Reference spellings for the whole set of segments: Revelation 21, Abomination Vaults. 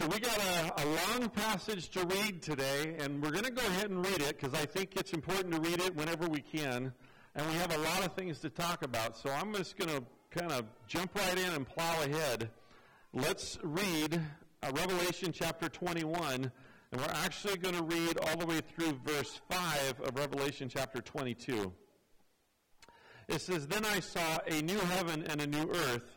So we got a long passage to read today, and we're going to go ahead and read it because I think it's important to read it whenever we can, and we have a lot of things to talk about. So I'm just going to kind of jump right in and plow ahead. Let's read Revelation chapter 21, and we're actually going to read all the way through verse 5 of Revelation chapter 22. It says, "Then I saw a new heaven and a new earth,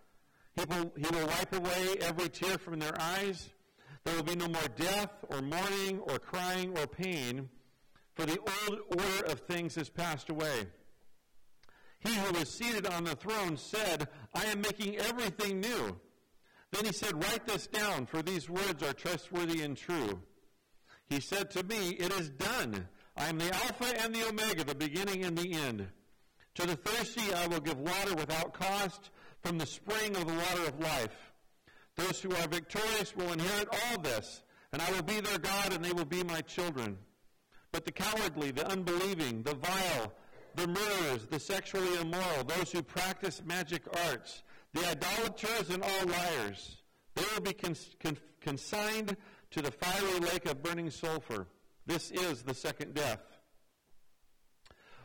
He will wipe away every tear from their eyes. There will be no more death or mourning or crying or pain, for the old order of things has passed away.' He who was seated on the throne said, 'I am making everything new.' Then he said, 'Write this down, for these words are trustworthy and true.' He said to me, 'It is done. I am the Alpha and the Omega, the beginning and the end. To the thirsty I will give water without cost from the spring of the water of life. Those who are victorious will inherit all this, and I will be their God, and they will be my children. But the cowardly, the unbelieving, the vile, the murderers, the sexually immoral, those who practice magic arts, the idolaters and all liars, they will be consigned to the fiery lake of burning sulfur. This is the second death.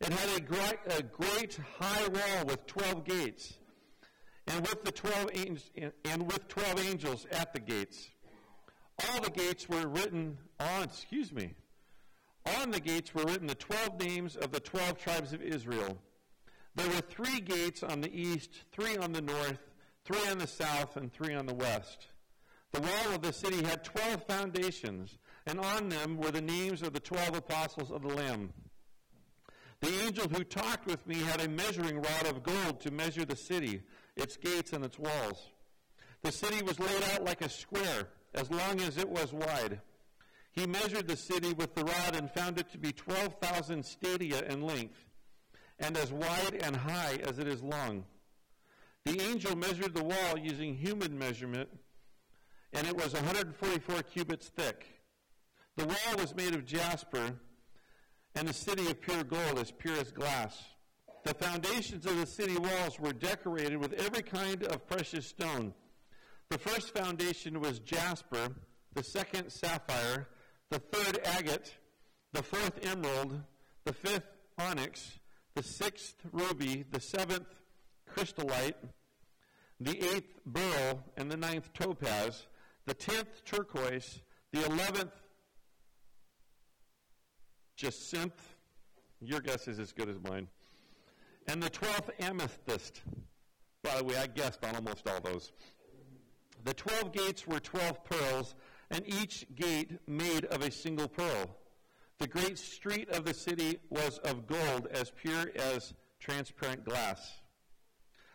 It had a great high wall with 12 gates, and with 12 angels at the gates. On the gates were written the 12 names of the 12 tribes of Israel. There were 3 gates on the east, 3 on the north, 3 on the south, and 3 on the west. The wall of the city had 12 foundations, and on them were the names of the 12 apostles of the Lamb. The angel who talked with me had a measuring rod of gold to measure the city, its gates, and its walls. The city was laid out like a square, as long as it was wide. He measured the city with the rod and found it to be 12,000 stadia in length, and as wide and high as it is long. The angel measured the wall using human measurement, and it was 144 cubits thick. The wall was made of jasper, and the city of pure gold, as pure as glass. The foundations of the city walls were decorated with every kind of precious stone. The first foundation was jasper, the second sapphire, the third agate, the fourth emerald, the fifth onyx, the sixth ruby, the seventh crystallite, the eighth beryl, and the ninth topaz, the 10th turquoise, the 11th jacinth, your guess is as good as mine, and the 12th amethyst. By the way, I guessed on almost all those. The 12 gates were 12 pearls, and each gate made of a single pearl. The great street of the city was of gold, as pure as transparent glass.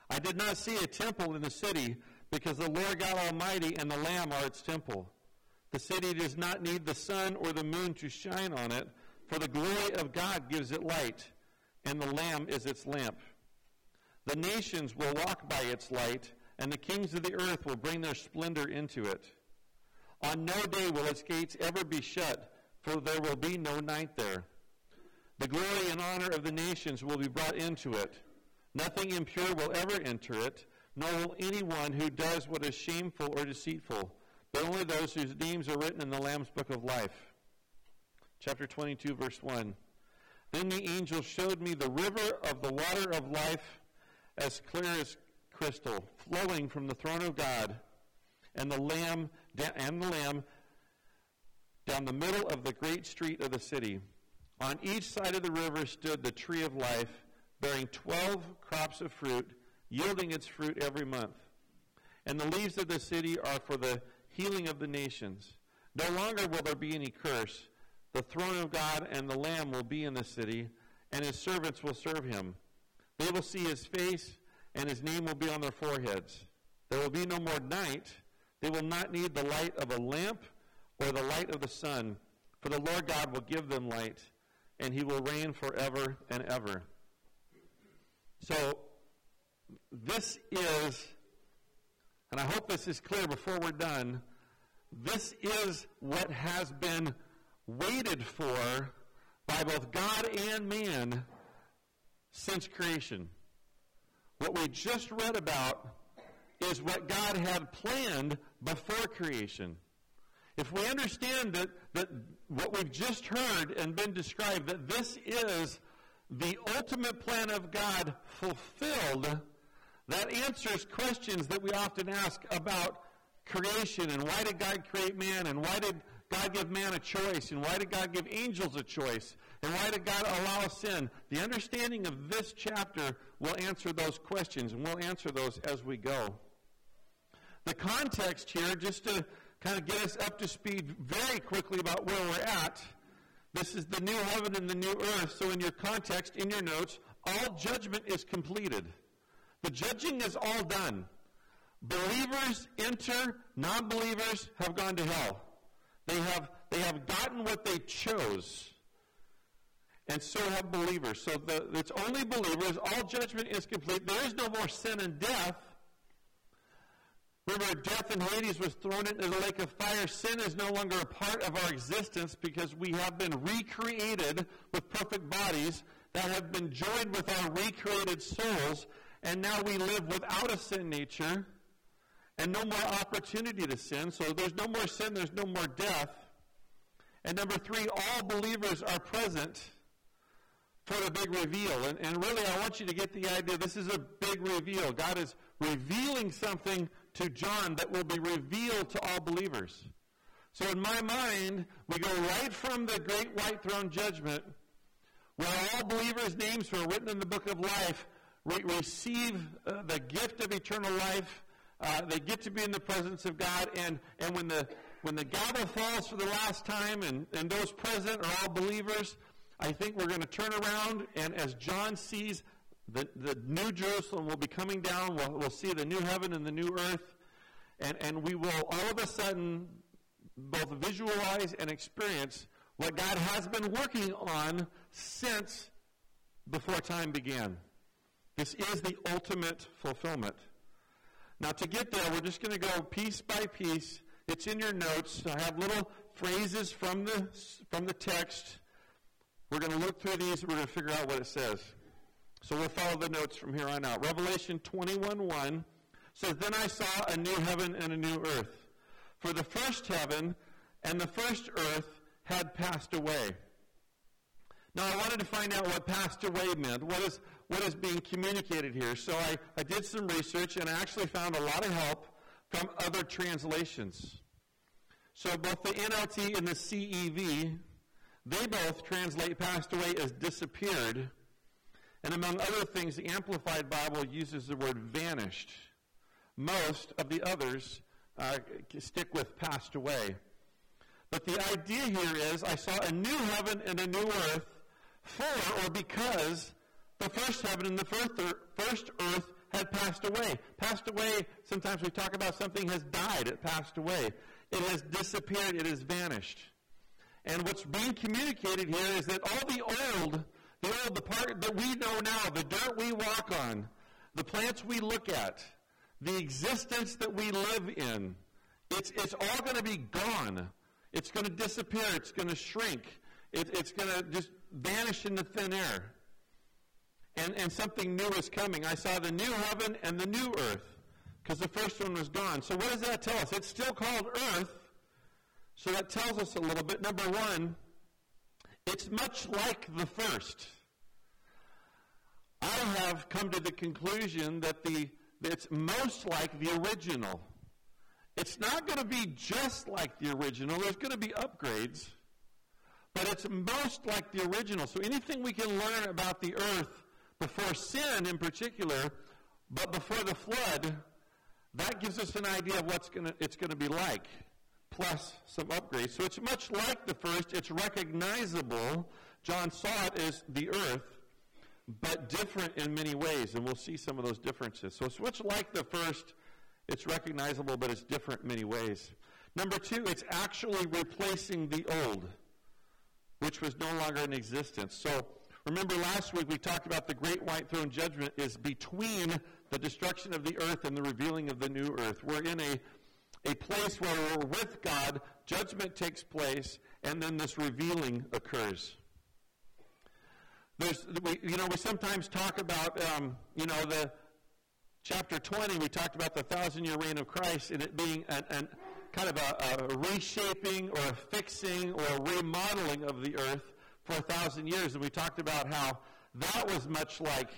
I did not see a temple in the city, because the Lord God Almighty and the Lamb are its temple. The city does not need the sun or the moon to shine on it, for the glory of God gives it light, and the Lamb is its lamp. The nations will walk by its light, and the kings of the earth will bring their splendor into it. On no day will its gates ever be shut, for there will be no night there. The glory and honor of the nations will be brought into it. Nothing impure will ever enter it, nor will anyone who does what is shameful or deceitful, but only those whose names are written in the Lamb's book of life." Chapter 22, verse 1. "Then the angel showed me the river of the water of life, as clear as crystal, flowing from the throne of God and the Lamb down the middle of the great street of the city. On each side of the river stood the tree of life, bearing 12 crops of fruit, yielding its fruit every month. And the leaves of the city are for the healing of the nations. No longer will there be any curse. The throne of God and the Lamb will be in the city, and his servants will serve him. They will see his face, and his name will be on their foreheads. There will be no more night. They will not need the light of a lamp or the light of the sun, for the Lord God will give them light, and he will reign forever and ever. So this is, and I hope this is clear before we're done, this is what has been waited for by both God and man since creation. What we just read about is what God had planned before creation. If we understand that what we've just heard and been described, that this is the ultimate plan of God fulfilled, that answers questions that we often ask about creation and why did God create man, and why did God give man a choice, and why did God give angels a choice, and why did God allow sin? The understanding of this chapter will answer those questions, and we'll answer those as we go. The context here, just to kind of get us up to speed very quickly about where we're at. This is the new heaven and the new earth. So in your context, in your notes, all judgment is completed. The judging is all done. Believers enter, non-believers have gone to hell. They have gotten what they chose. And so have believers. So it's only believers. All judgment is complete. There is no more sin and death. Remember, death in Hades was thrown into the lake of fire. Sin is no longer a part of our existence because we have been recreated with perfect bodies that have been joined with our recreated souls, and now we live without a sin nature and no more opportunity to sin. So there's no more sin, there's no more death. And number three, all believers are present for the big reveal. And really, I want you to get the idea this is a big reveal. God is revealing something to John that will be revealed to all believers. So in my mind, we go right from the great white throne judgment, where all believers' names who are written in the book of life receive the gift of eternal life. They get to be in the presence of God, and when the gavel falls for the last time, and those present are all believers, I think we're going to turn around, and as John sees, the new Jerusalem will be coming down. We'll see the new heaven and the new earth, and we will all of a sudden both visualize and experience what God has been working on since before time began. This is the ultimate fulfillment. Now, to get there, we're just going to go piece by piece. It's in your notes. I have little phrases from the text. We're going to look through these, and we're going to figure out what it says. So we'll follow the notes from here on out. Revelation 21:1 says, "Then I saw a new heaven and a new earth. For the first heaven and the first earth had passed away." Now, I wanted to find out what passed away meant. What is being communicated here? So I did some research, and I actually found a lot of help from other translations. So both the NLT and the CEV, they both translate passed away as disappeared. And among other things, the Amplified Bible uses the word vanished. Most of the others stick with passed away. But the idea here is, I saw a new heaven and a new earth, for or because the first heaven and the first earth had passed away. Passed away, sometimes we talk about something has died. It passed away. It has disappeared. It has vanished. And what's being communicated here is that all the part that we know now, the dirt we walk on, the plants we look at, the existence that we live in, it's all going to be gone. It's going to disappear. It's going to shrink. It's going to just vanish into thin air. And something new is coming. I saw the new heaven and the new earth, because the first one was gone. So what does that tell us? It's still called earth, so that tells us a little bit. Number one, it's much like the first. I have come to the conclusion that it's most like the original. It's not going to be just like the original. There's going to be upgrades, but it's most like the original. So anything we can learn about the earth before sin in particular, but before the flood, that gives us an idea of what it's going to be like, plus some upgrades. So it's much like the first. It's recognizable. John saw it as the earth, but different in many ways, and we'll see some of those differences. So it's much like the first. It's recognizable, but it's different in many ways. Number two, it's actually replacing the old, which was no longer in existence. So remember last week we talked about the great white throne judgment is between the destruction of the earth and the revealing of the new earth. We're in a place where we're with God, judgment takes place, and then this revealing occurs. We sometimes talk about, the chapter 20, we talked about the 1,000-year reign of Christ and it being kind of a reshaping or a fixing or a remodeling of the earth for 1,000 years. And we talked about how that was much like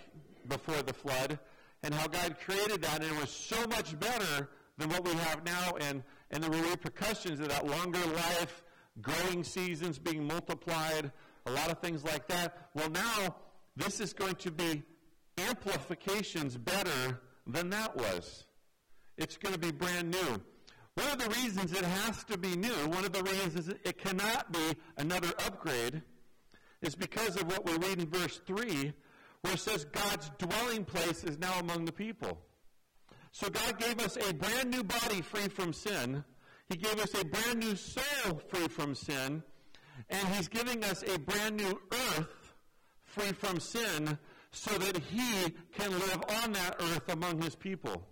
before the flood and how God created that, and it was so much better than what we have now, and the repercussions of that, longer life, growing seasons being multiplied, a lot of things like that. Well, now this is going to be amplifications better than that was. It's going to be brand new. One of the reasons it has to be new, one of the reasons it cannot be another upgrade, is because of what we read in verse 3, where it says God's dwelling place is now among the people. So God gave us a brand new body free from sin. He gave us a brand new soul free from sin. And he's giving us a brand new earth free from sin, so that he can live on that earth among his people.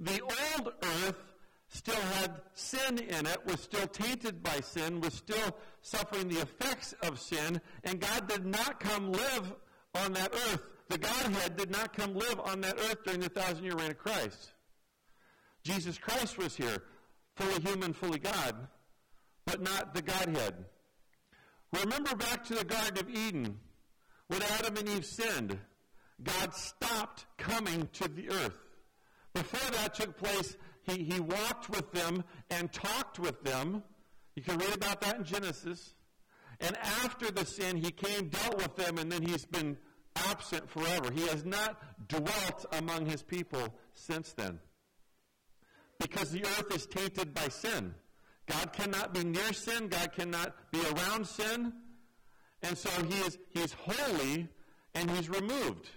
The old earth still had sin in it, was still tainted by sin, was still suffering the effects of sin, and God did not come live on that earth. The Godhead did not come live on that earth during the 1,000-year reign of Christ. Jesus Christ was here, fully human, fully God, but not the Godhead. Remember back to the Garden of Eden. When Adam and Eve sinned, God stopped coming to the earth. Before that took place, he walked with them and talked with them. You can read about that in Genesis. And after the sin, he came, dealt with them, and then he's been absent forever. He has not dwelt among his people since then. Because the earth is tainted by sin. God cannot be near sin. God cannot be around sin. And so he's holy, and he's removed.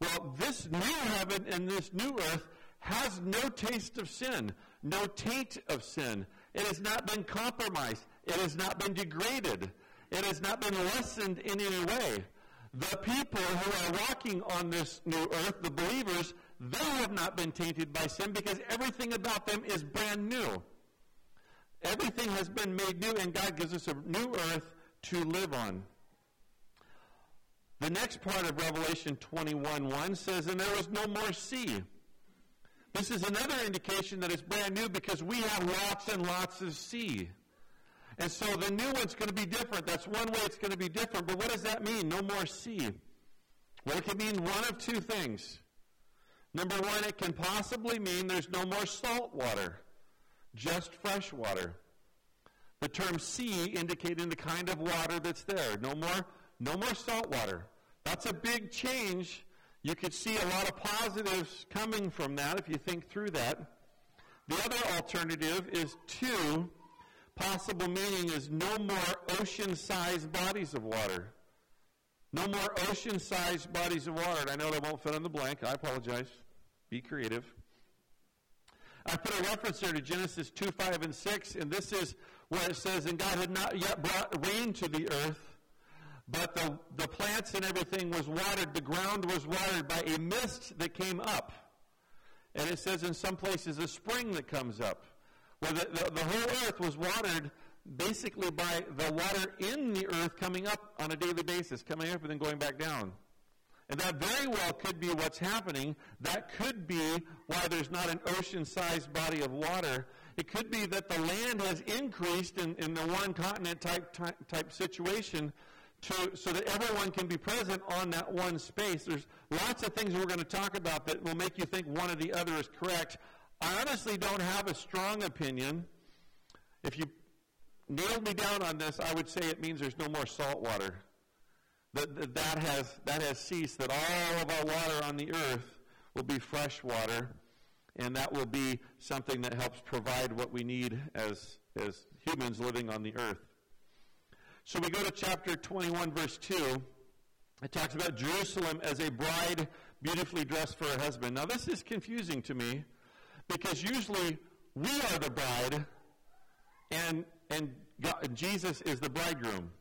Well, this new heaven and this new earth has no taste of sin, no taint of sin. It has not been compromised. It has not been degraded. It has not been lessened in any way. The people who are walking on this new earth, the believers, they have not been tainted by sin because everything about them is brand new. Everything has been made new, and God gives us a new earth to live on. The next part of Revelation 21:1 says, and there was no more sea. This is another indication that it's brand new because we have lots and lots of sea. And so the new one's going to be different. That's one way it's going to be different. But what does that mean, no more sea? Well, it can mean one of two things. Number one, it can possibly mean there's no more salt water, just fresh water. The term sea indicating the kind of water that's there. No more salt water. That's a big change. You could see a lot of positives coming from that if you think through that. The other alternative is two. Possible meaning is no more ocean-sized bodies of water. No more ocean-sized bodies of water. And I know that won't fit in the blank. I apologize. Be creative. I put a reference there to Genesis 2, 5, and 6, and this is where it says, and God had not yet brought rain to the earth, but the plants and everything was watered, the ground was watered by a mist that came up. And it says in some places a spring that comes up. Well, the whole earth was watered basically by the water in the earth coming up on a daily basis, coming up and then going back down. And that very well could be what's happening. That could be why there's not an ocean-sized body of water. It could be that the land has increased in the one continent type situation so that everyone can be present on that one space. There's lots of things we're going to talk about that will make you think one or the other is correct. I honestly don't have a strong opinion. If you nailed me down on this, I would say it means there's no more salt water. That has ceased, that all of our water on the earth will be fresh water, and that will be something that helps provide what we need as humans living on the earth. So we go to chapter 21, verse 2. It talks about Jerusalem as a bride beautifully dressed for her husband. Now this is confusing to me, because usually we are the bride, and God, Jesus is the bridegroom.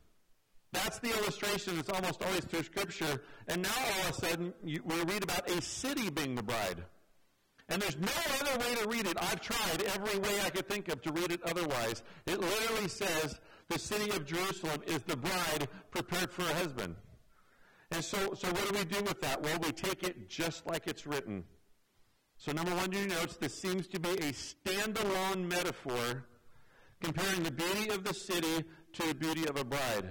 That's the illustration that's almost always through Scripture. And now all of a sudden, we read about a city being the bride. And there's no other way to read it. I've tried every way I could think of to read it otherwise. It literally says, the city of Jerusalem is the bride prepared for her husband. And so what do we do with that? Well, we take it just like it's written. So number one, you notice this seems to be a standalone metaphor comparing the beauty of the city to the beauty of a bride.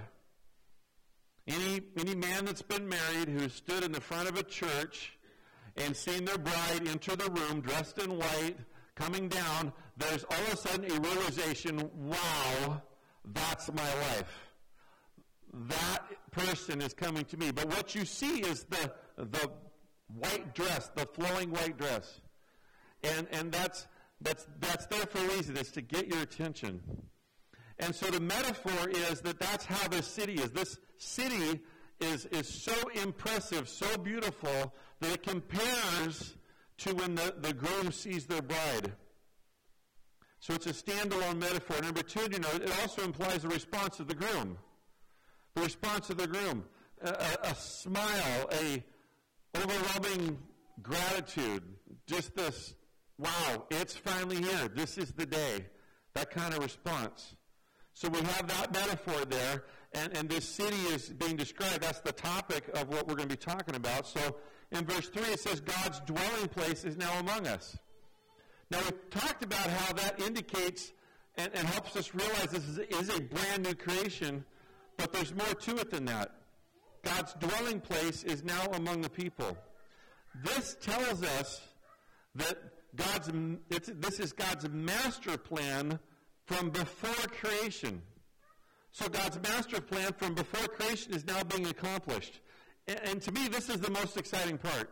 Any man that's been married who's stood in the front of a church and seen their bride enter the room dressed in white, coming down, there's all of a sudden a realization, wow, that's my life. That person is coming to me. But what you see is the white dress, the flowing white dress. And that's there for a reason, is to get your attention. And so the metaphor is that's how this city is. This city is so impressive, so beautiful, that it compares to when the groom sees their bride. So it's a standalone metaphor. Number two, it also implies the response of the groom. The response of the groom. A smile, a overwhelming gratitude. Just this, wow, it's finally here. This is the day. That kind of response. So we have that metaphor there, and this city is being described. That's the topic of what we're going to be talking about. So in verse 3 it says, God's dwelling place is now among us. Now we've talked about how that indicates and helps us realize this is a brand new creation, but there's more to it than that. God's dwelling place is now among the people. This tells us that this is God's master plan from before creation. So God's master plan from before creation is now being accomplished. And to me, this is the most exciting part.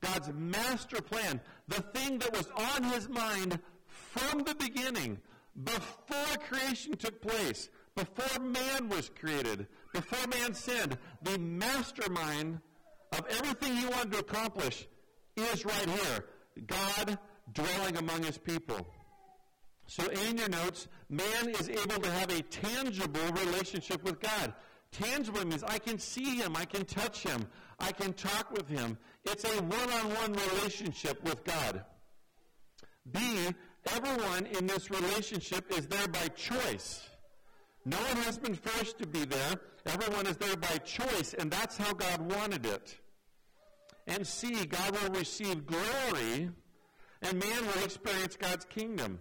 God's master plan, the thing that was on his mind from the beginning, before creation took place, before man was created, before man sinned, the mastermind of everything he wanted to accomplish is right here. God dwelling among his people. So in your notes, man is able to have a tangible relationship with God. Tangible means I can see him, I can touch him, I can talk with him. It's a one-on-one relationship with God. B, everyone in this relationship is there by choice. No one has been forced to be there. Everyone is there by choice, and that's how God wanted it. And C, God will receive glory, and man will experience God's kingdom.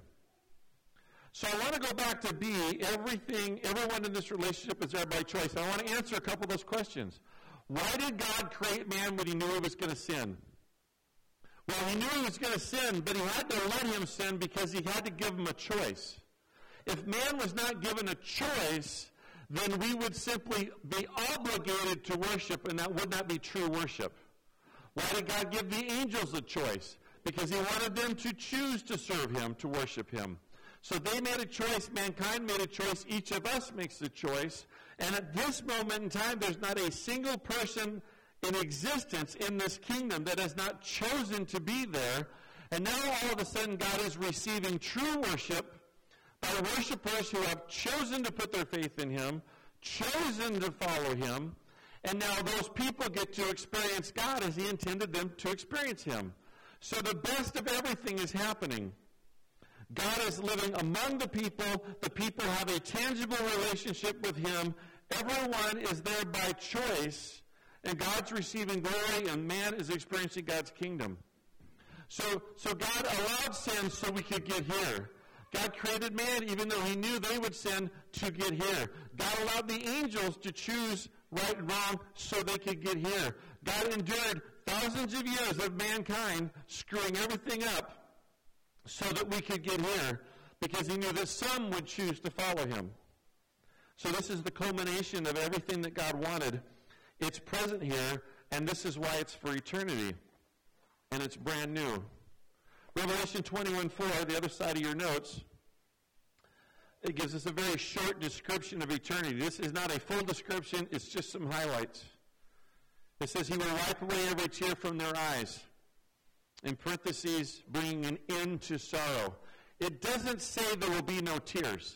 So I want to go back to B, everyone in this relationship is there by choice. And I want to answer a couple of those questions. Why did God create man when he knew he was going to sin? Well, he knew he was going to sin, but he had to let him sin because he had to give him a choice. If man was not given a choice, then we would simply be obligated to worship, and that would not be true worship. Why did God give the angels a choice? Because he wanted them to choose to serve him, to worship him. So they made a choice, mankind made a choice, each of us makes a choice. And at this moment in time, there's not a single person in existence in this kingdom that has not chosen to be there. And now all of a sudden God is receiving true worship by worshipers who have chosen to put their faith in him, chosen to follow him. And now those people get to experience God as he intended them to experience him. So the best of everything is happening. God is living among the people. The people have a tangible relationship with him. Everyone is there by choice, and God's receiving glory, and man is experiencing God's kingdom. So God allowed sin so we could get here. God created man even though he knew they would sin to get here. God allowed the angels to choose right and wrong so they could get here. God endured thousands of years of mankind screwing everything up so that we could get here, because he knew that some would choose to follow him. So this is the culmination of everything that God wanted. It's present here, and this is why it's for eternity, and it's brand new. Revelation 21:4, the other side of your notes, it gives us a very short description of eternity. This is not a full description, it's just some highlights. It says, he will wipe away every tear from their eyes, in parentheses, bringing an end to sorrow. It doesn't say there will be no tears.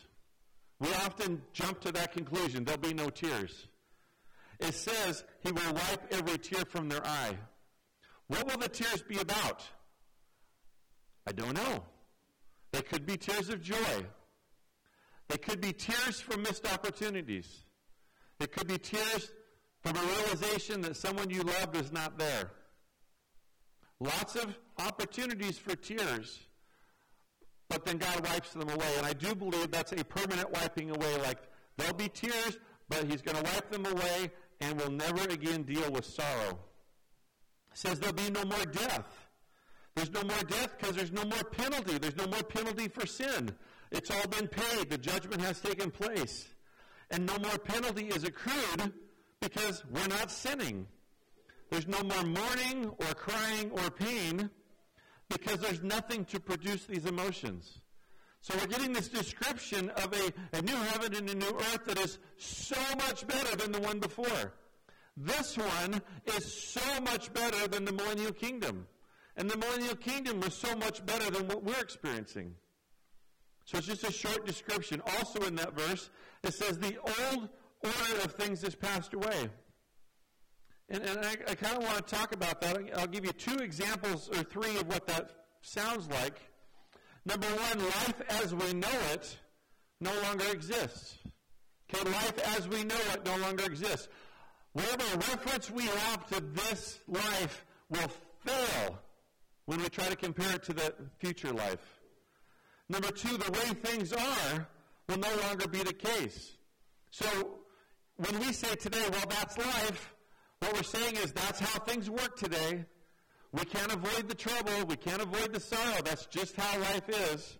We often jump to that conclusion, there'll be no tears. It says, he will wipe every tear from their eye. What will the tears be about? I don't know. They could be tears of joy. They could be tears from missed opportunities. They could be tears from a realization that someone you loved is not there. Lots of opportunities for tears, but then God wipes them away. And I do believe that's a permanent wiping away. Like, there'll be tears, but he's going to wipe them away and will never again deal with sorrow. It says there'll be no more death. There's no more death because there's no more penalty. There's no more penalty for sin. It's all been paid. The judgment has taken place. And no more penalty is accrued because we're not sinning. There's no more mourning or crying or pain because there's nothing to produce these emotions. So we're getting this description of a new heaven and a new earth that is so much better than the one before. This one is so much better than the millennial kingdom. And the millennial kingdom was so much better than what we're experiencing. So it's just a short description. Also in that verse, it says the old order of things has passed away. And I kind of want to talk about that. I'll give you two examples or three of what that sounds like. Number one, life as we know it no longer exists. Okay, life as we know it no longer exists. Whatever reference we have to this life will fail when we try to compare it to the future life. Number two, the way things are will no longer be the case. So when we say today, well, that's life, what we're saying is that's how things work today. We can't avoid the trouble. We can't avoid the sorrow. That's just how life is.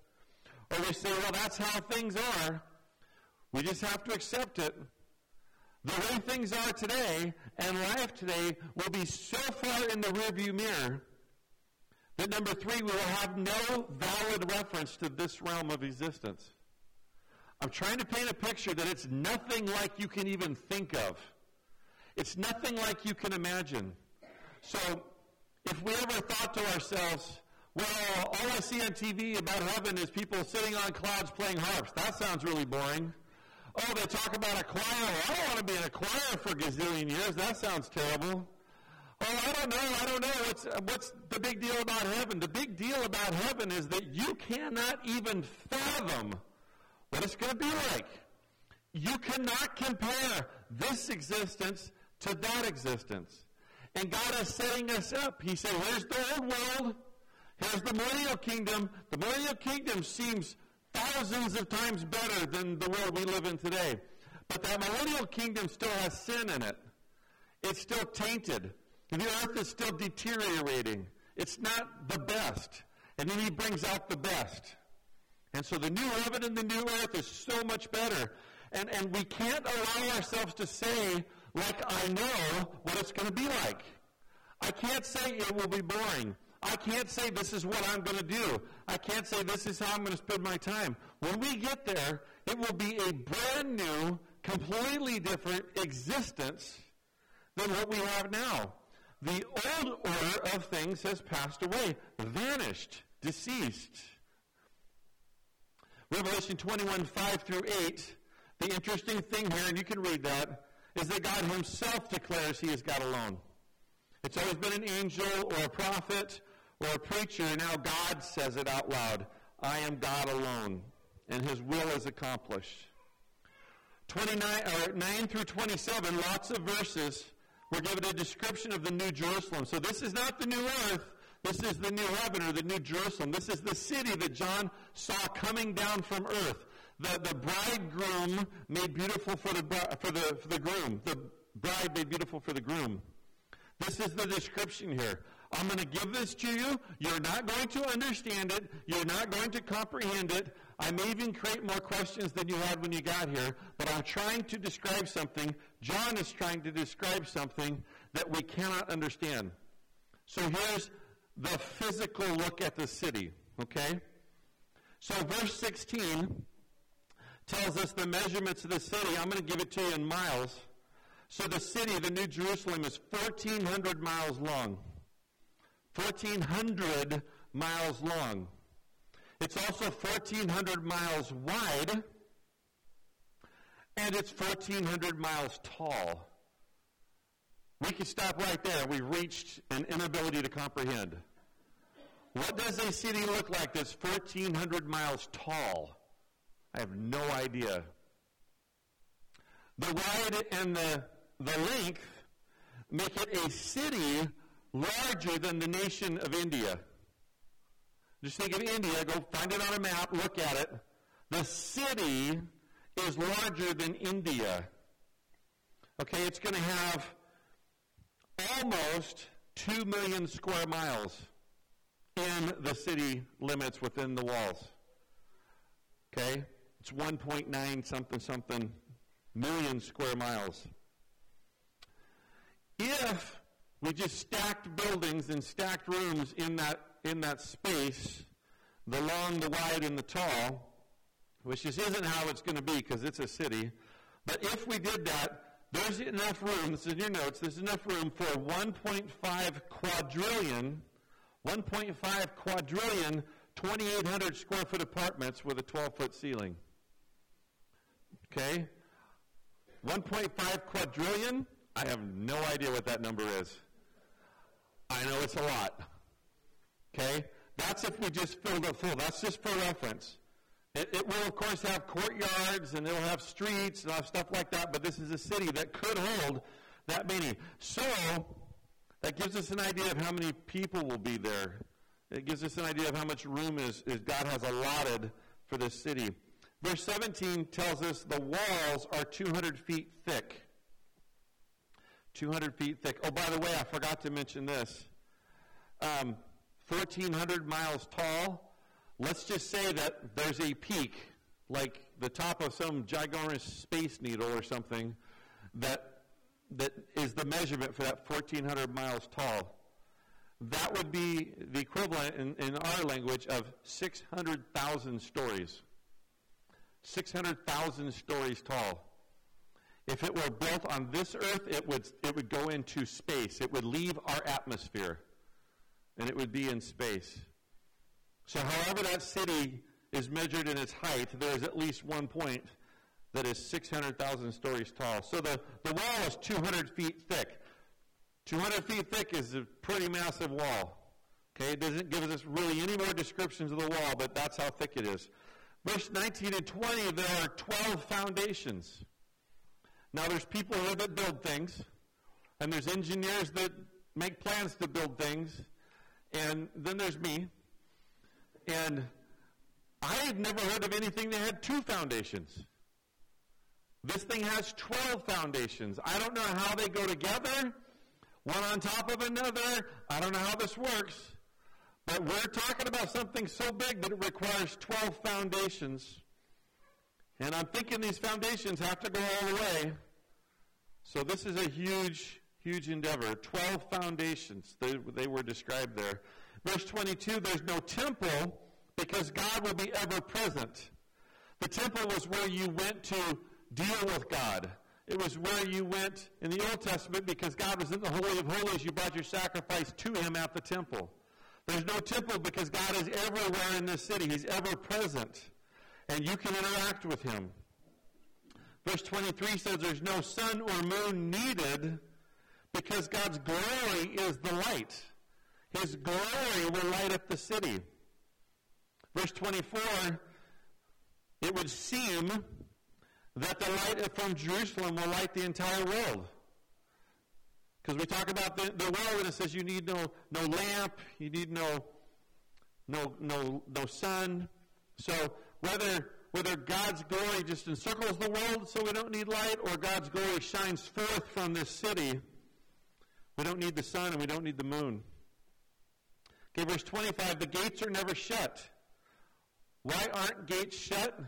Or we say, well, that's how things are. We just have to accept it. The way things are today and life today will be so far in the rearview mirror that number three, we will have no valid reference to this realm of existence. I'm trying to paint a picture that it's nothing like you can even think of. It's nothing like you can imagine. So if we ever thought to ourselves, well, all I see on TV about heaven is people sitting on clouds playing harps. That sounds really boring. Oh, they talk about a choir. I don't want to be in a choir for a gazillion years. That sounds terrible. Oh, I don't know. What's the big deal about heaven? The big deal about heaven is that you cannot even fathom what it's going to be like. You cannot compare this existence to that existence. And God is setting us up. He said, here's the old world. Here's the millennial kingdom. The millennial kingdom seems thousands of times better than the world we live in today. But that millennial kingdom still has sin in it. It's still tainted. And the earth is still deteriorating. It's not the best. And then he brings out the best. And so the new heaven and the new earth is so much better. And we can't allow ourselves to say, like, I know what it's going to be like. I can't say it will be boring. I can't say this is what I'm going to do. I can't say this is how I'm going to spend my time. When we get there, it will be a brand new, completely different existence than what we have now. The old order of things has passed away, vanished, deceased. Revelation 21:5-8, the interesting thing here, and you can read that, is that God himself declares he is God alone. It's always been an angel or a prophet or a preacher, and now God says it out loud. I am God alone, and his will is accomplished. 9 through 27, lots of verses, we're given a description of the New Jerusalem. So this is not the new earth. This is the new heaven or the new Jerusalem. This is the city that John saw coming down from earth. The bridegroom made beautiful for the groom. The bride made beautiful for the groom. This is the description here. I'm going to give this to you. You're not going to understand it. You're not going to comprehend it. I may even create more questions than you had when you got here, but I'm trying to describe something. John is trying to describe something that we cannot understand. So here's the physical look at the city, okay? So verse 16 tells us the measurements of the city. I'm going to give it to you in miles. So the city, the New Jerusalem, is 1,400 miles long. 1,400 miles long. It's also 1,400 miles wide, and it's 1,400 miles tall. We could stop right there. We've reached an inability to comprehend. What does a city look like that's 1,400 miles tall? I have no idea. The wide and the length make it a city larger than the nation of India. Just think of India. Go find it on a map. Look at it. The city is larger than India. Okay, it's going to have almost 2 million square miles in the city limits within the walls. Okay? It's 1.9 something million square miles. If we just stacked buildings and stacked rooms in that space, the long, the wide, and the tall, which just isn't how it's going to be because it's a city, but if we did that, there's enough room, this is in your notes, there's enough room for 1.5 quadrillion, 2,800 square foot apartments with a 12-foot ceiling. Okay? 1.5 quadrillion? I have no idea what that number is. I know it's a lot. Okay? That's if we just filled it full. That's just for reference. It will, of course, have courtyards, and it will have streets, and stuff like that, but this is a city that could hold that many. So, that gives us an idea of how many people will be there. It gives us an idea of how much room is God has allotted for this city. Verse 17 tells us the walls are 200 feet thick. 200 feet thick. Oh, by the way, I forgot to mention this. 1,400 miles tall. Let's just say that there's a peak, like the top of some gigantic space needle or something, that is the measurement for that 1,400 miles tall. That would be the equivalent in our language of 600,000 stories. 600,000 stories tall. If it were built on this earth, it would go into space. It would leave our atmosphere, and it would be in space. So however that city is measured in its height, there is at least one point that is 600,000 stories tall. So the wall is 200 feet thick. 200 feet thick is a pretty massive wall. Okay, it doesn't give us really any more descriptions of the wall, but that's how thick it is. Verse 19 and 20, there are 12 foundations. Now there's people here that build things, and there's engineers that make plans to build things, and then there's me. And I had never heard of anything that had two foundations. This thing has 12 foundations. I don't know how they go together, one on top of another. I don't know how this works. But we're talking about something so big that it requires 12 foundations. And I'm thinking these foundations have to go all the way. So this is a huge, huge endeavor. 12 foundations, they were described there. Verse 22, there's no temple because God will be ever present. The temple was where you went to deal with God. It was where you went in the Old Testament because God was in the Holy of Holies. You brought your sacrifice to him at the temple. There's no temple because God is everywhere in this city. He's ever present. And you can interact with him. Verse 23 says there's no sun or moon needed because God's glory is the light. His glory will light up the city. Verse 24, it would seem that the light from Jerusalem will light the entire world. Because we talk about the world, and it says you need no lamp, you need no sun. So whether God's glory just encircles the world so we don't need light, or God's glory shines forth from this city, we don't need the sun and we don't need the moon. Okay, verse 25, the gates are never shut. Why aren't gates shut?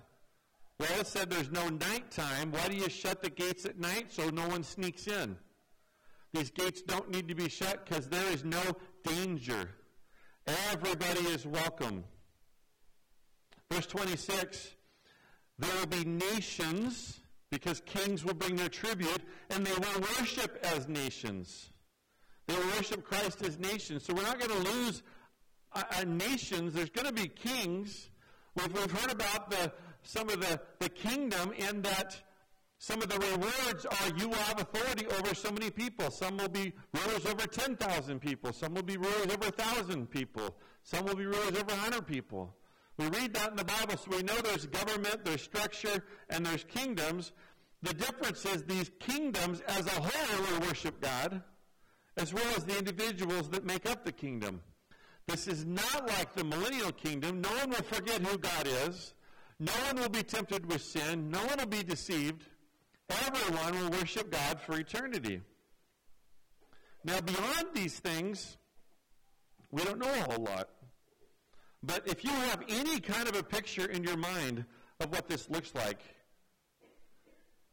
Well, it said there's no nighttime. Why do you shut the gates at night? So no one sneaks in. These gates don't need to be shut because there is no danger. Everybody is welcome. Verse 26, there will be nations, because kings will bring their tribute, and they will worship as nations. They will worship Christ as nations. So we're not going to lose our nations. There's going to be kings. We've heard about some of the kingdom in that some of the rewards are you will have authority over so many people. Some will be rulers over 10,000 people. Some will be rulers over 1,000 people. Some will be rulers over 100 people. We read that in the Bible, so we know there's government, there's structure, and there's kingdoms. The difference is these kingdoms as a whole will worship God, as well as the individuals that make up the kingdom. This is not like the millennial kingdom. No one will forget who God is. No one will be tempted with sin. No one will be deceived. Everyone will worship God for eternity. Now, beyond these things, we don't know a whole lot. But if you have any kind of a picture in your mind of what this looks like,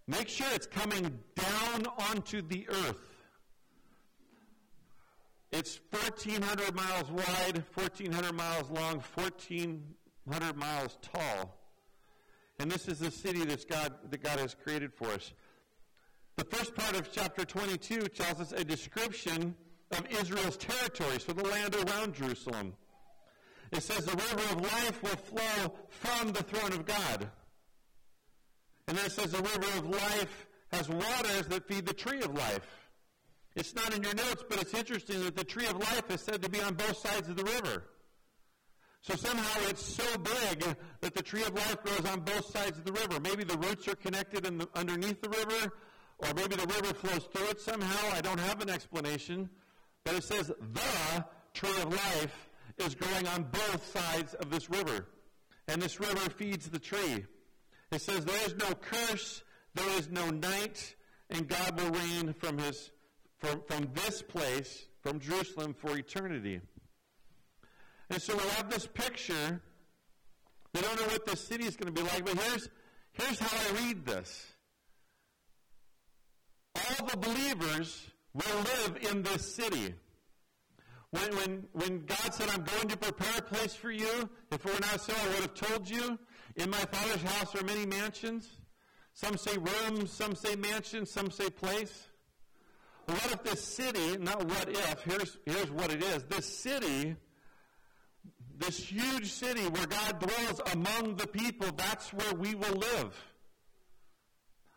make sure it's coming down onto the earth. It's 1,400 miles wide, 1,400 miles long, 1,400 miles tall. And this is the city that God has created for us. The first part of chapter 22 tells us a description of Israel's territory, so the land around Jerusalem. It says the river of life will flow from the throne of God. And then it says the river of life has waters that feed the tree of life. It's not in your notes, but it's interesting that the tree of life is said to be on both sides of the river. So somehow it's so big that the tree of life grows on both sides of the river. Maybe the roots are connected underneath the river, or maybe the river flows through it somehow. I don't have an explanation. But it says the tree of life is growing on both sides of this river. And this river feeds the tree. It says there is no curse, there is no night, and God will reign from this place, from Jerusalem, for eternity. And so we have this picture. We don't know what this city is going to be like, but here's how I read this. All the believers will live in this city. When God said, I'm going to prepare a place for you, if it were not so, I would have told you. In my Father's house are many mansions. Some say rooms, some say mansions, some say place. What if this city, not what if, here's what it is. This city, this huge city where God dwells among the people, that's where we will live.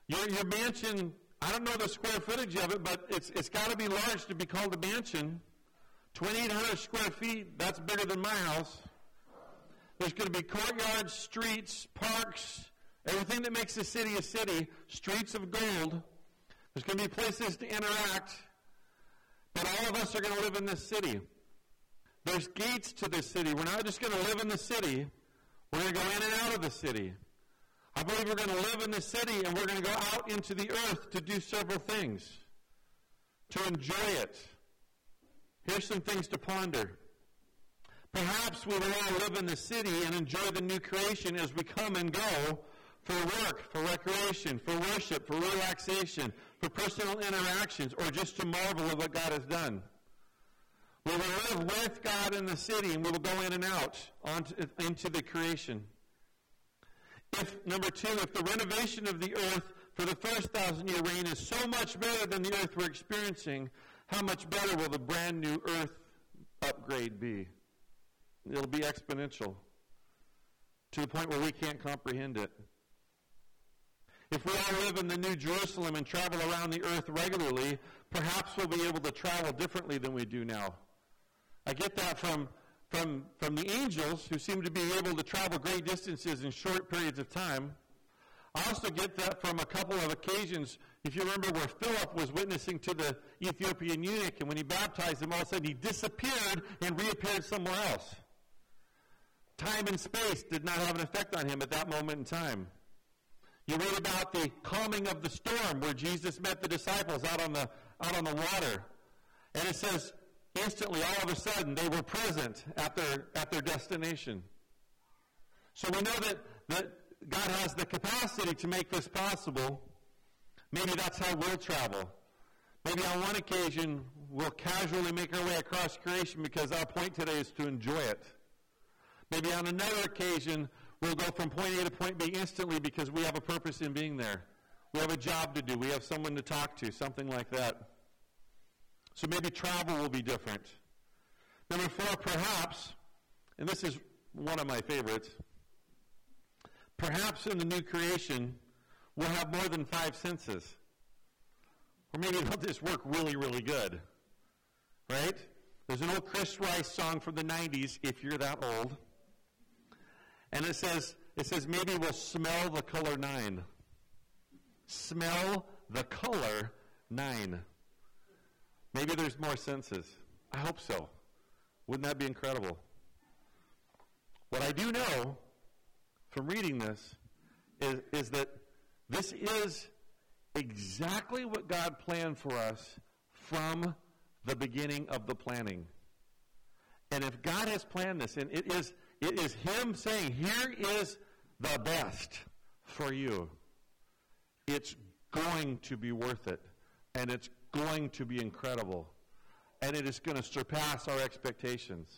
Your mansion, I don't know the square footage of it, but it's got to be large to be called a mansion. 2,800 square feet, that's bigger than my house. There's going to be courtyards, streets, parks, everything that makes a city, streets of gold. There's going to be places to interact, but all of us are going to live in this city. There's gates to this city. We're not just going to live in the city. We're going to go in and out of the city. I believe we're going to live in the city, and we're going to go out into the earth to do several things, to enjoy it. Here's some things to ponder. Perhaps we will all live in the city and enjoy the new creation as we come and go for work, for recreation, for worship, for relaxation, for personal interactions, or just to marvel at what God has done. We will live with God in the city, and we will go in and out into the creation. Number two, if the renovation of the earth for the first 1,000-year reign is so much better than the earth we're experiencing, how much better will the brand new earth upgrade be? It'll be exponential to the point where we can't comprehend it. If we all live in the New Jerusalem and travel around the earth regularly, perhaps we'll be able to travel differently than we do now. I get that from the angels, who seem to be able to travel great distances in short periods of time. I also get that from a couple of occasions, if you remember, where Philip was witnessing to the Ethiopian eunuch, and when he baptized him, all of a sudden he disappeared and reappeared somewhere else. Time and space did not have an effect on him at that moment in time. You read about the calming of the storm where Jesus met the disciples out on the water. And it says, in instantly, all of a sudden, they were present at their destination. So we know that God has the capacity to make this possible. Maybe that's how we'll travel. Maybe on one occasion, we'll casually make our way across creation because our point today is to enjoy it. Maybe on another occasion, we'll go from point A to point B instantly because we have a purpose in being there. We have a job to do. We have someone to talk to, something like that. So maybe travel will be different. Number four, perhaps, and this is one of my favorites, perhaps in the new creation, we'll have more than five senses. Or maybe it'll just work really, really good. Right? There's an old Chris Rice song from the 90s, if you're that old. And it says maybe we'll smell the color 9. Smell the color 9. Maybe there's more senses. I hope so. Wouldn't that be incredible? What I do know from reading this is that this is exactly what God planned for us from the beginning of the planning. And if God has planned this, and it is Him saying, here is the best for you. It's going to be worth it. And it's going to be incredible. And it is going to surpass our expectations.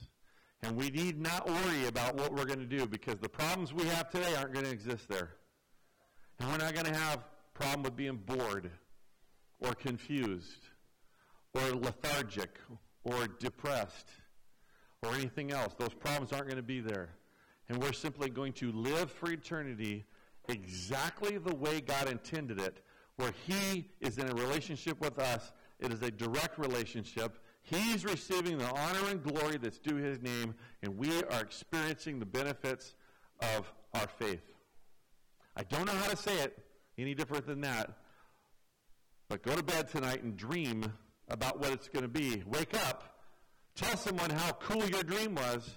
And we need not worry about what we're going to do because the problems we have today aren't going to exist there. And we're not going to have a problem with being bored or confused or lethargic or depressed or anything else. Those problems aren't going to be there. And we're simply going to live for eternity exactly the way God intended it, where He is in a relationship with us. It is a direct relationship. He's receiving the honor and glory that's due His name, and we are experiencing the benefits of our faith. I don't know how to say it any different than that, but go to bed tonight and dream about what it's going to be. Wake up, tell someone how cool your dream was,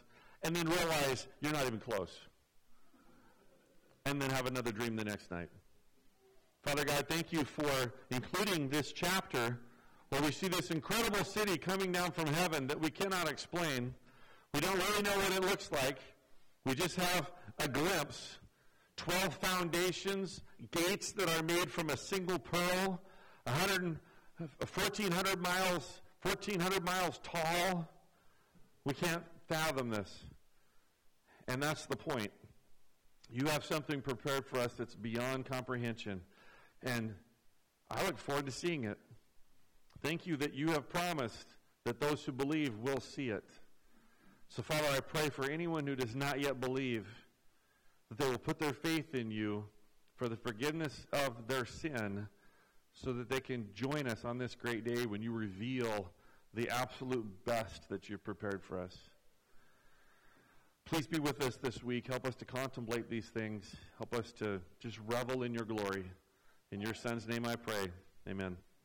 and then realize you're not even close. And then have another dream the next night. Father God, thank You for including this chapter where we see this incredible city coming down from heaven that we cannot explain. We don't really know what it looks like. We just have a glimpse. 12 foundations, gates that are made from a single pearl, 1,400 miles tall. We can't fathom this. And that's the point. You have something prepared for us that's beyond comprehension. And I look forward to seeing it. Thank You that You have promised that those who believe will see it. So, Father, I pray for anyone who does not yet believe that they will put their faith in You for the forgiveness of their sin so that they can join us on this great day when You reveal the absolute best that You've prepared for us. Please be with us this week. Help us to contemplate these things. Help us to just revel in Your glory. In Your Son's name I pray. Amen.